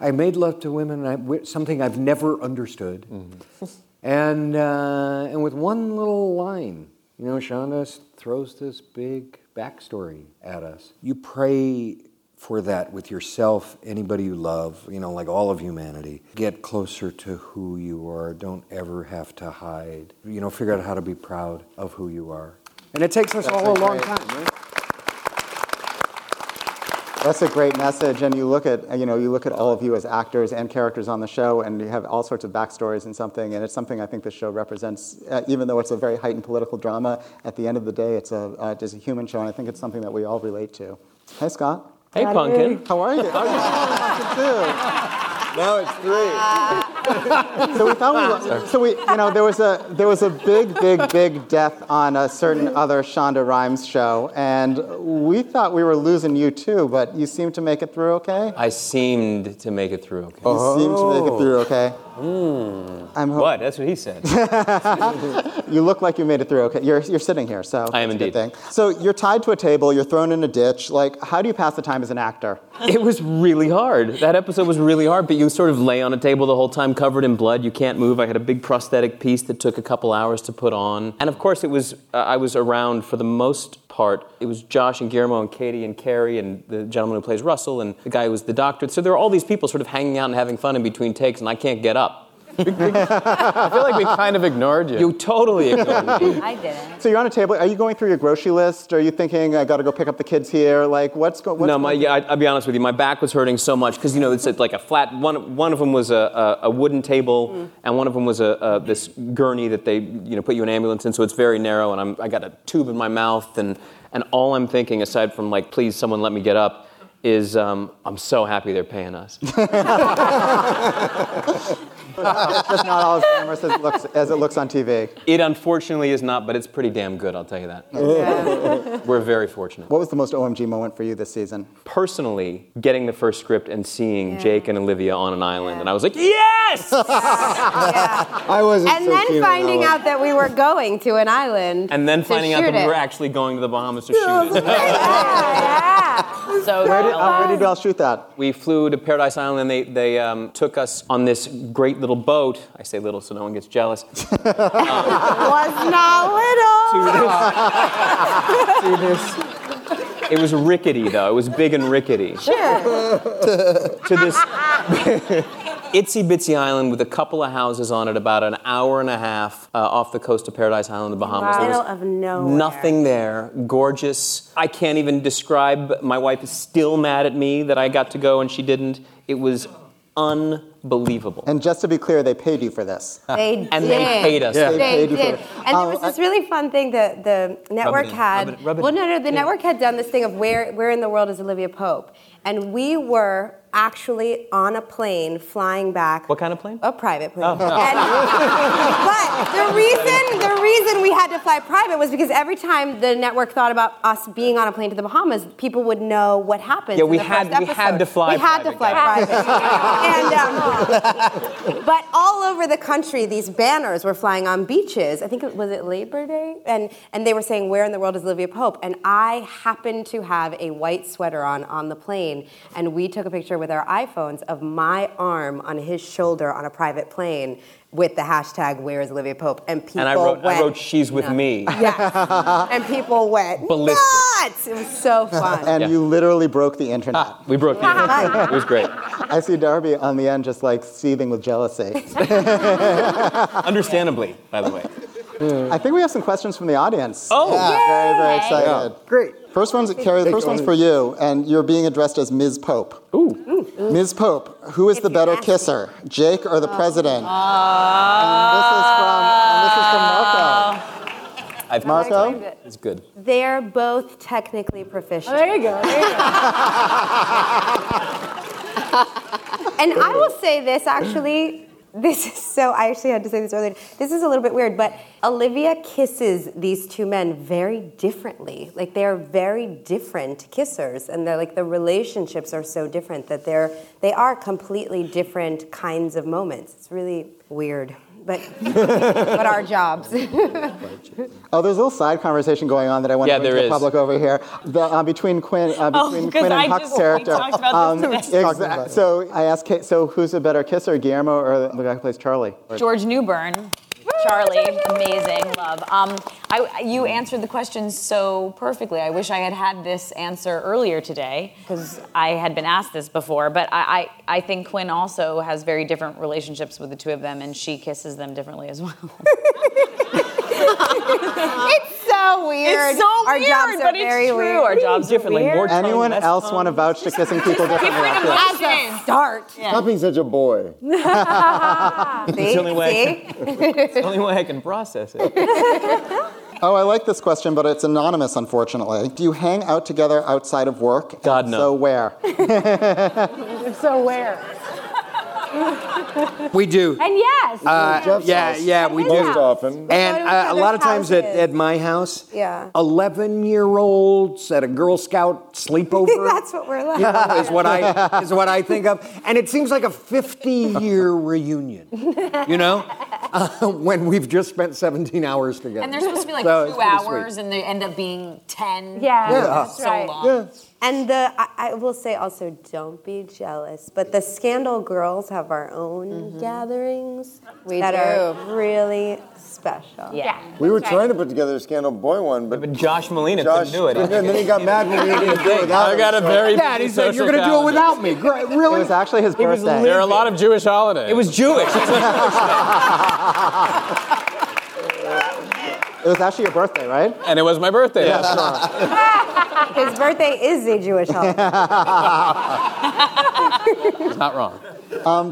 I made love to women, and something I've never understood. Mm-hmm. And with one little line, you know, Shonda throws this big backstory at us. You pray for that with yourself, anybody you love, you know, like all of humanity. Get closer to who you are. Don't ever have to hide. You know, figure out how to be proud of who you are. And it takes us a long time, right? That's a great message, and you look at all of you as actors and characters on the show, and you have all sorts of backstories and something, and it's something I think this show represents. Even though it's a very heightened political drama, at the end of the day, it's a human show, and I think it's something that we all relate to. Hey, Scott. Hey, Pumpkin. How are you? Now it's three. So we thought there was a big death on a certain other Shonda Rhimes show, and we thought we were losing you too, but you seemed to make it through okay? I seemed to make it through okay. You seemed to make it through okay. What? That's what he said. You look like you made it through okay. You're sitting here, so I am indeed. Thing. So you're tied to a table. You're thrown in a ditch. Like, how do you pass the time as an actor? It was really hard. That episode was really hard. But you sort of lay on a table the whole time, covered in blood. You can't move. I had a big prosthetic piece that took a couple hours to put on. And of course, it was. I was around for the most part. It was Josh and Guillermo and Katie and Kerry and the gentleman who plays Russell and the guy who was the doctor. So there were all these people sort of hanging out and having fun in between takes, and I can't get up. I feel like we kind of ignored you. You totally ignored me. I didn't. So you're on a table. Are you going through your grocery list? Are you thinking, I got to go pick up the kids here? Like, what's going on? I'll be honest with you. My back was hurting so much because, you know, it's like a flat. One of them was a wooden table, and one of them was this gurney that they, you know, put you in an ambulance in. So it's very narrow, and I got a tube in my mouth, and all I'm thinking, aside from like, please, someone let me get up, is I'm so happy they're paying us. It's not all as glamorous as it looks on TV. It unfortunately is not, but it's pretty damn good, I'll tell you that. Yeah. We're very fortunate. What was the most OMG moment for you this season? Personally, getting the first script and seeing Jake and Olivia on an island, and I was like, yes! Yeah. Yeah. I wasn't and so then cute finding out that we were going to an island. And then finding out that we were actually going to the Bahamas to shoot it. Yeah. So where did y'all shoot that? We flew to Paradise Island, and they took us on this great little boat. I say little so no one gets jealous. Was not little. To this. It was rickety, though. It was big and rickety. Sure. To this itsy-bitsy island with a couple of houses on it, about an hour and a half off the coast of Paradise Island, the Bahamas. There was of nowhere. Nothing there. Gorgeous. I can't even describe. My wife is still mad at me that I got to go and she didn't. It was unbelievable. And just to be clear, they paid you for this. They paid us. Yeah. They did. And there was this really fun thing that the network had. The network had done this thing of where in the world is Olivia Pope? And we were actually on a plane flying back. What kind of plane? A private plane. Oh, no. But the reason we had to fly private was because every time the network thought about us being on a plane to the Bahamas, people would know what happened. Yeah, we had to fly private. And but all over the country, these banners were flying on beaches. I think was it Labor Day, and they were saying, "Where in the world is Olivia Pope?" And I happened to have a white sweater on the plane, and we took a picture with our iPhones of my arm on his shoulder on a private plane with the hashtag Where is Olivia Pope, and people I wrote She's With Me. Yeah, and people went ballistic. Nuts! It was so fun. And you literally broke the internet. We broke the internet. It was great. I see Darby on the end just like seething with jealousy. Understandably, by the way. I think we have some questions from the audience. Oh, yeah, very, very excited. Yeah. Great. First one's Kerry. The first one's for you, and you're being addressed as Ms. Pope. Ooh. Ms. Pope, who is the better kisser, Jake or the president? And this is from Marco. I've Marco. It. It's good. They're both technically proficient. Oh, there you go. And I will say this, actually. This is so, I actually had to say this earlier. This is a little bit weird, but Olivia kisses these two men very differently. Like, they are very different kissers, and they're like, the relationships are so different that they are completely different kinds of moments. It's really weird, but but our jobs. Oh, there's a little side conversation going on that I want to bring to the public over here. Between Quinn and Huck's character. So I asked Kate, so who's a better kisser, Guillermo or the guy who plays Charlie? George Newbern. Charlie, amazing, love. You answered the question so perfectly. I wish I had this answer earlier today, because I had been asked this before, but I think Quinn also has very different relationships with the two of them, and she kisses them differently as well. It's so weird. It's so weird, but it's true. Our jobs are differently. Anyone else want to vouch to kissing people differently? As a start. Yeah. Stop being such a boy. It's the only way. It's the only way I can process it. Oh, I like this question, but it's anonymous, unfortunately. Do you hang out together outside of work? God, no. So where? So where? We do. And yes. We do. Most often. And a lot of times at my house, 11-year-olds at a Girl Scout sleepover. That's what we're like. Is what I think of. And it seems like a 50-year reunion, when we've just spent 17 hours together. And they're supposed to be like 2 hours, and they end up being 10. Yeah, that's right. So long. Yeah. And I will say also, don't be jealous, but the Scandal girls have our own gatherings that are really special. Yeah. We were trying to put together a Scandal boy one, but Josh Malina couldn't do it. And then he got mad when we were going to do it without him. He said, you're going to do it without me. Really? It was actually his birthday. There are a lot of Jewish holidays. It was Jewish. It was actually your birthday, right? And it was my birthday. Yeah, sure. His birthday is a Jewish holiday. He's not wrong.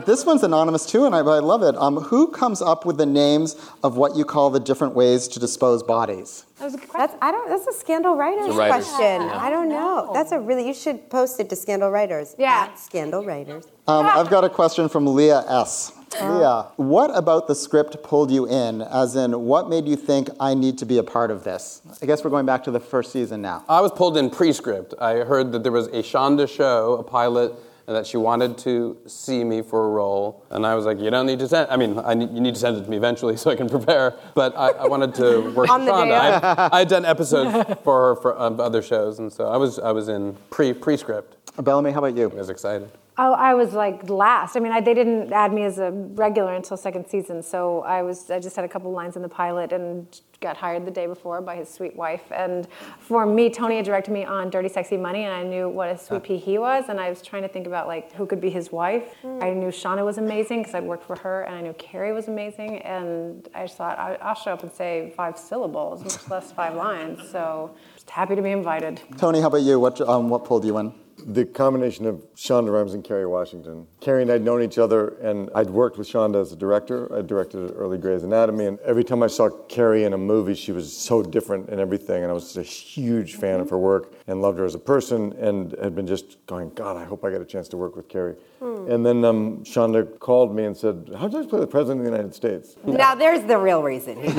This one's anonymous too, and I love it. Who comes up with the names of what you call the different ways to dispose bodies? That was a good question. That's a Scandal writer's question. Yeah. I don't know. That's you should post it to Scandal Writers. Yeah. Scandal Writers. I've got a question from Leah S. Leah, what about the script pulled you in? As in, what made you think I need to be a part of this? I guess we're going back to the first season now. I was pulled in pre-script. I heard that there was a Shonda show, a pilot, and that she wanted to see me for a role. And I was like, you don't need to send... you need to send it to me eventually so I can prepare. But I wanted to work with Shonda. I had done episodes for her for other shows, and so I was in pre-script. Bellamy, how about you? I was excited. Oh, I was like last. They didn't add me as a regular until second season, so I just had a couple lines in the pilot and got hired the day before by his sweet wife. And for me, Tony had directed me on Dirty Sexy Money, and I knew what a sweet pea he was, and I was trying to think about who could be his wife. I knew Shauna was amazing because I'd worked for her, and I knew Kerry was amazing, and I just thought, I'll show up and say 5 syllables, much less 5 lines, so just happy to be invited. Tony, how about you? What pulled you in? The combination of Shonda Rhimes and Kerry Washington. Kerry and I had known each other, and I'd worked with Shonda as a director. I directed early Grey's Anatomy, and every time I saw Kerry in a movie, she was so different in everything, and I was just a huge fan of her work and loved her as a person, and had been just going, God, I hope I get a chance to work with Kerry. And then Shonda called me and said, how did I play the President of the United States? Now, there's the real reason. Just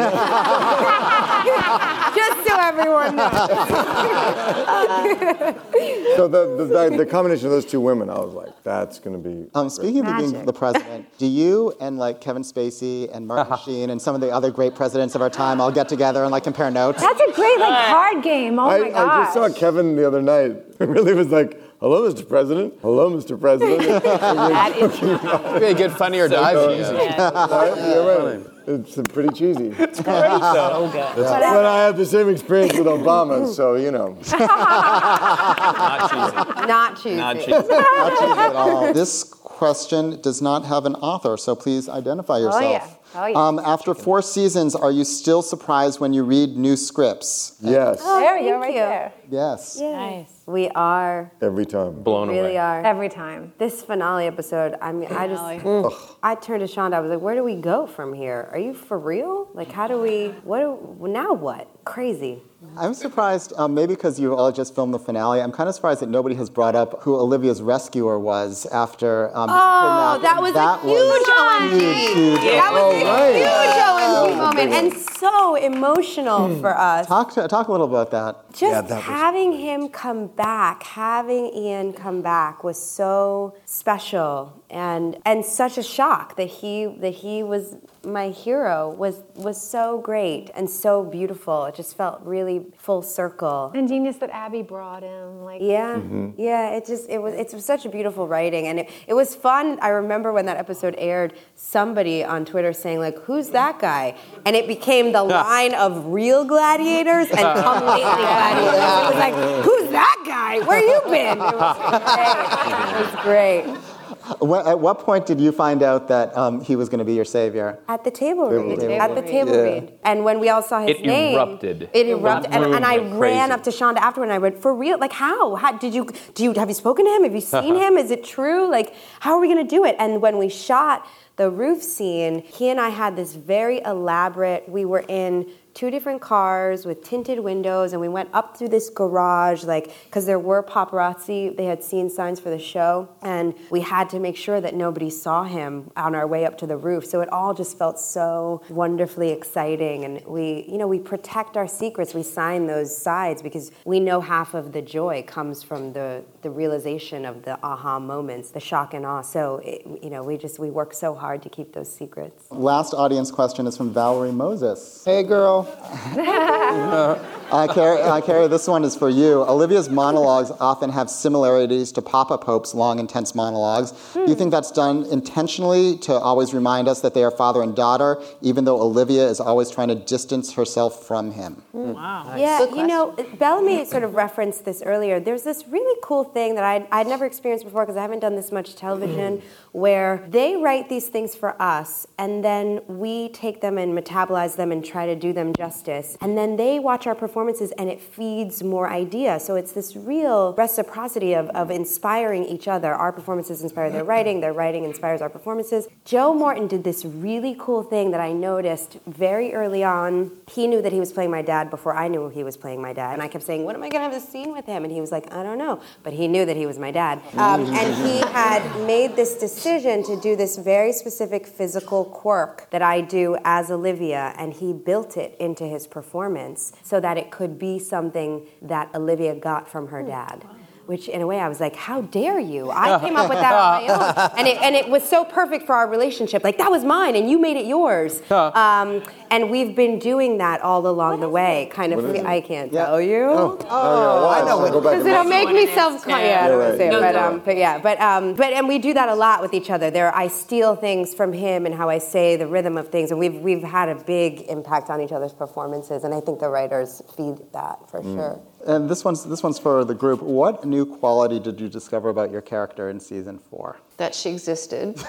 so everyone knows. So the combination of those two women, I was like, that's going to be speaking of being the president, do you and Kevin Spacey and Martin Sheen and some of the other great presidents of our time all get together and compare notes? That's a great card game. Oh, my gosh. I just saw Kevin the other night. It really was hello, Mr. President. Hello, Mr. President. That is funny. They get funnier dives. Yeah. It's pretty cheesy. It's great, though. But I had the same experience with Obama, so, Not cheesy at all. This question does not have an author, so please identify yourself. Oh, yeah. After 4 seasons, are you still surprised when you read new scripts? Yes. Oh, there you go, right there. Yes. Nice. We are. Every time. Blown away. Really are. Every time. This finale episode, I turned to Shonda, I was like, where do we go from here? Are you for real? How do we, now what? Crazy. I'm surprised, maybe because you all just filmed the finale, I'm kind of surprised that nobody has brought up who Olivia's rescuer was after that was a huge OMG moment and so emotional for us. Talk a little about that. Having him come back, having Ian come back was so special and such a shock that he was my hero was so great and so beautiful. It just felt really full circle. And genius that Abby brought him. It's such a beautiful writing, and it was fun. I remember when that episode aired, somebody on Twitter saying like, "Who's that guy?" And it became the line of real gladiators and come lately gladiators. It was like, "Who's that guy? Where you been?" It was great. At what point did you find out that he was going to be your savior? At the table read. At the table read. And when we all saw his name. It erupted. And I ran up to Shonda afterward and I went, for real? Like, how? Have you spoken to him? Have you seen him? Is it true? Like, how are we going to do it? And when we shot the roof scene, he and I had this very elaborate, we were in two different cars with tinted windows, and we went up through this garage, like, because there were paparazzi, they had seen signs for the show, and we had to make sure that nobody saw him on our way up to the roof. So it all just felt so wonderfully exciting, and we protect our secrets, we sign those sides, because we know half of the joy comes from the realization of the aha moments, the shock and awe. So, we work so hard to keep those secrets. Last audience question is from Valerie Moses. Hey, girl. Kerry, this one is for you. Olivia's monologues often have similarities to Papa Pope's long, intense monologues. Do you think that's done intentionally to always remind us that they are father and daughter, even though Olivia is always trying to distance herself from him? Wow. Nice. Yeah, Bellamy sort of referenced this earlier. There's this really cool thing that I'd never experienced before because I haven't done this much television, where they write these things for us, and then we take them and metabolize them and try to do them justice, and then they watch our performances and it feeds more ideas. So it's this real reciprocity of inspiring each other. Our performances inspire their writing inspires our performances. Joe Morton did this really cool thing that I noticed very early on. He knew that he was playing my dad before I knew he was playing my dad, and I kept saying, when am I going to have this scene with him? And he was like, I don't know, but he knew that he was my dad. And he had made this decision to do this very specific physical quirk that I do as Olivia, and he built it into his performance so that it could be something that Olivia got from her dad. Which, in a way, I was like, how dare you? I came up with that on my own. And it was so perfect for our relationship. Like, that was mine, and you made it yours. And we've been doing that all along the way. Kind of, I can't tell you. I know. Because it'll make me self-conscious. Yeah, I don't want to say it. But we do that a lot with each other. I steal things from him and how I say the rhythm of things. And we've had a big impact on each other's performances. And I think the writers feed that, for sure. And this one's for the group. What new quality did you discover about your character in season 4? That she existed.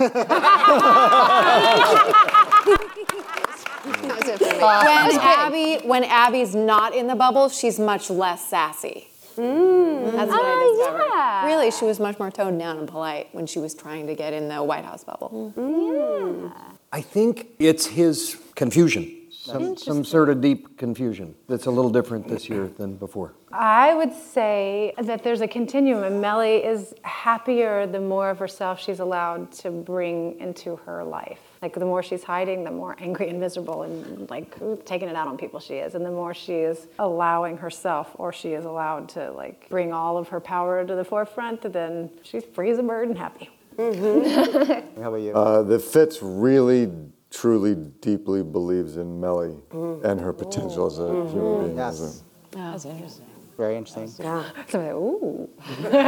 When Abby's not in the bubble, she's much less sassy. That's what I discovered. Yeah. Really, she was much more toned down and polite when she was trying to get in the White House bubble. Yeah. I think it's his confusion. Some sort of deep confusion that's a little different this year than before. I would say that there's a continuum, and Mellie is happier the more of herself she's allowed to bring into her life. Like, the more she's hiding, the more angry and miserable and, like, taking it out on people she is. And the more she is allowing herself, or she is allowed to, like, bring all of her power to the forefront, then she's free as a bird and happy. Mm-hmm. How about you? The fits really truly, deeply believes in Mellie and her potential as a human being. Yes. That's interesting. Very interesting. Yeah. So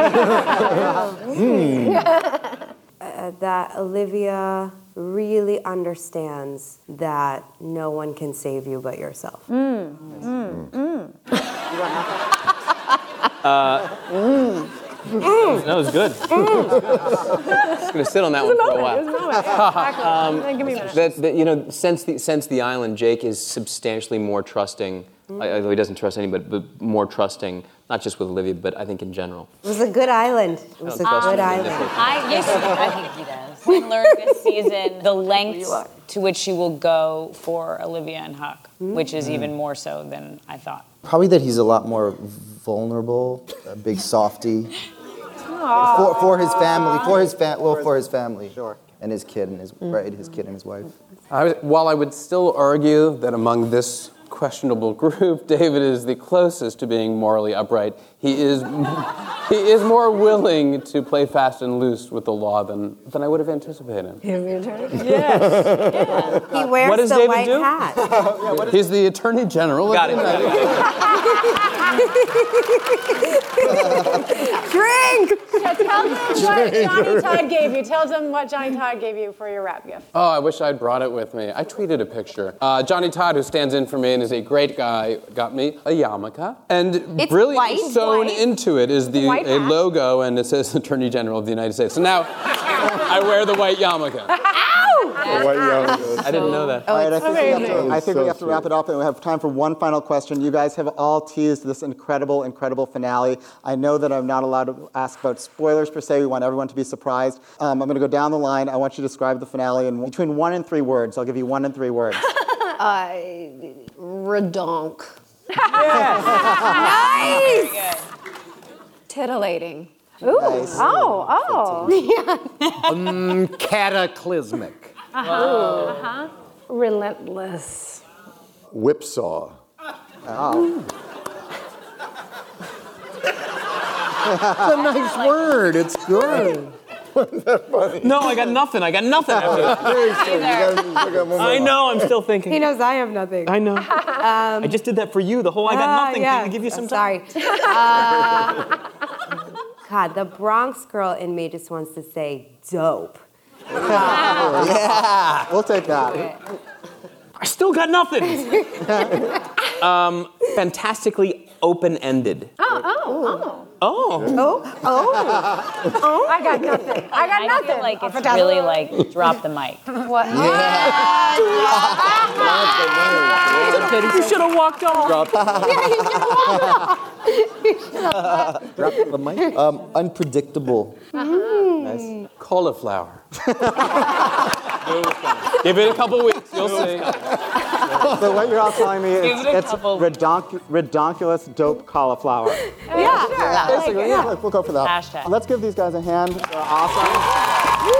like, ooh. That Olivia really understands that no one can save you but yourself. That was good. I'm just going to sit on that one for a while. Since the island, Jake is substantially more trusting. Although he doesn't trust anybody, but more trusting, not just with Olivia, but I think in general. It was a good island. I think he does. Quinn learned this season the lengths to which she will go for Olivia and Huck, which is even more so than I thought. Probably that he's a lot more vulnerable, a big softy. For his family, for his family, sure. And his kid and his wife. While I would still argue that among this questionable group, David is the closest to being morally upright. He is more willing to play fast and loose with the law than I would have anticipated. Yes. Yeah. He wears the white hat. He's the Attorney General. Got it. Drink. So tell them what Johnny Todd gave you. Tell them what Johnny Todd gave you for your wrap gift. Oh, I wish I'd brought it with me. I tweeted a picture. Johnny Todd, who stands in for me and is a great guy, got me a yarmulke. And it's brilliantly white, sewn white. Into it is a logo, and it says Attorney General of the United States. So now I wear the white yarmulke. The white yarmulke. I didn't know that. All right, I think we have to wrap it up, and we have time for one final question. You guys have all teased this incredible, incredible finale. I know that I'm not allowed to ask about spoilers per se. We want everyone to be surprised. I'm going to go down the line. I want you to describe the finale in between 1 and 3 words. I'll give you 1 and 3 words. Redonk. Yes. Nice. Titillating. Ooh. Nice. Oh. Cataclysmic. Relentless. Whipsaw. Oh. That's a nice word. It's good. Wasn't that funny? No, I got nothing after that. I know, I'm still thinking. He knows I have nothing. I know. I just did that for you, the whole I got nothing thing to give you some time. Sorry. God, the Bronx girl in me just wants to say dope. Yeah, we'll take that. I still got nothing. Fantastically open-ended. Oh. I got nothing. Feel like it's really like drop the mic. What? Yeah. You should have walked off. Drop the mic. Unpredictable. Nice. Cauliflower. Give it a couple weeks, you'll see. So what you're all telling me is it's redonkulous dope cauliflower. Yeah, sure. Basically, yeah. We'll go for that. Hashtag. Let's give these guys a hand. They're awesome. Woo!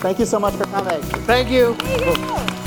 Thank you so much for coming. Thank you.